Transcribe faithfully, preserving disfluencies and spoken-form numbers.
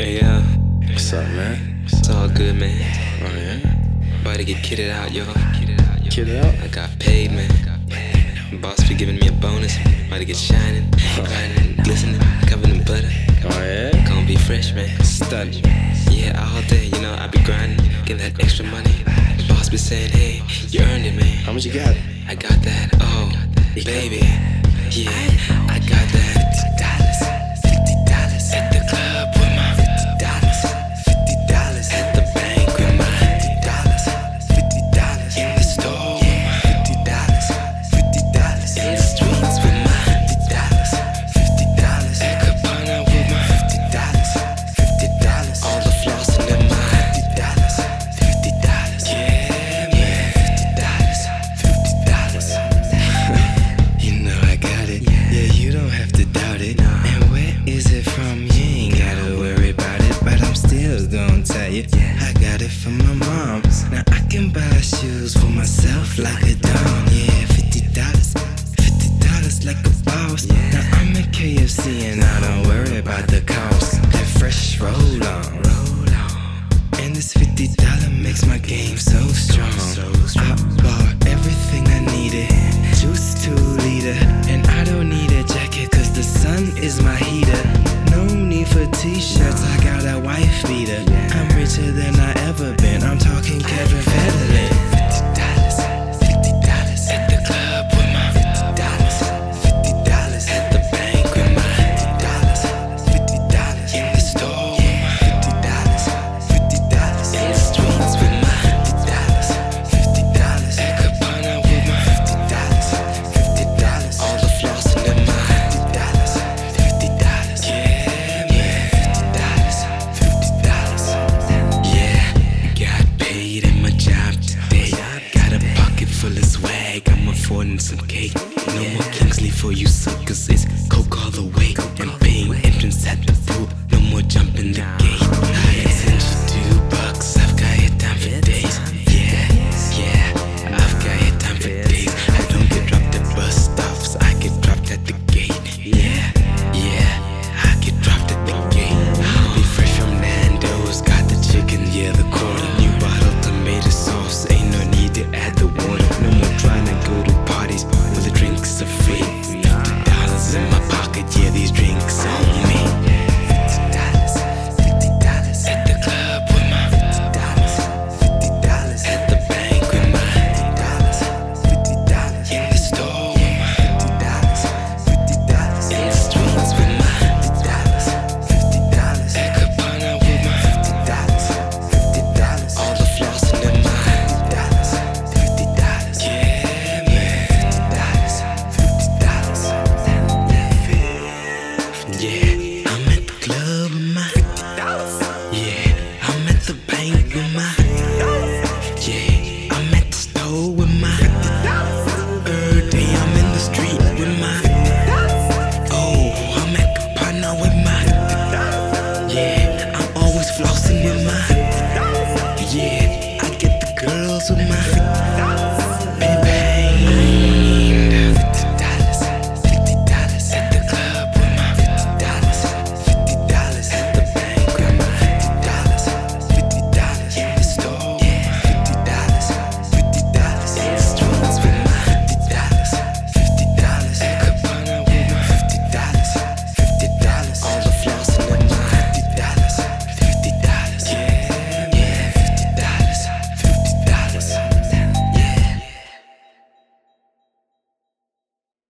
Hey, yo. What's up, man? It's all good, man. Oh, yeah? About to get kitted out, yo. Kitted out? I got paid, man. Boss be giving me a bonus. About to get shining, grinding, glistening, covered in butter. Oh, yeah? Gonna be fresh, man. Stunning. Yeah, all day, you know, I be grinding, getting that extra money. Boss be saying, hey, you earned it, man. How much you got? I got that. Oh, baby. Yeah, I got that. I got it from my mom's. Now I can buy shoes for myself like a dime. Yeah, fifty dollars, fifty dollars like a boss. Now I'm at K F C and I don't worry about the cost. That fresh roll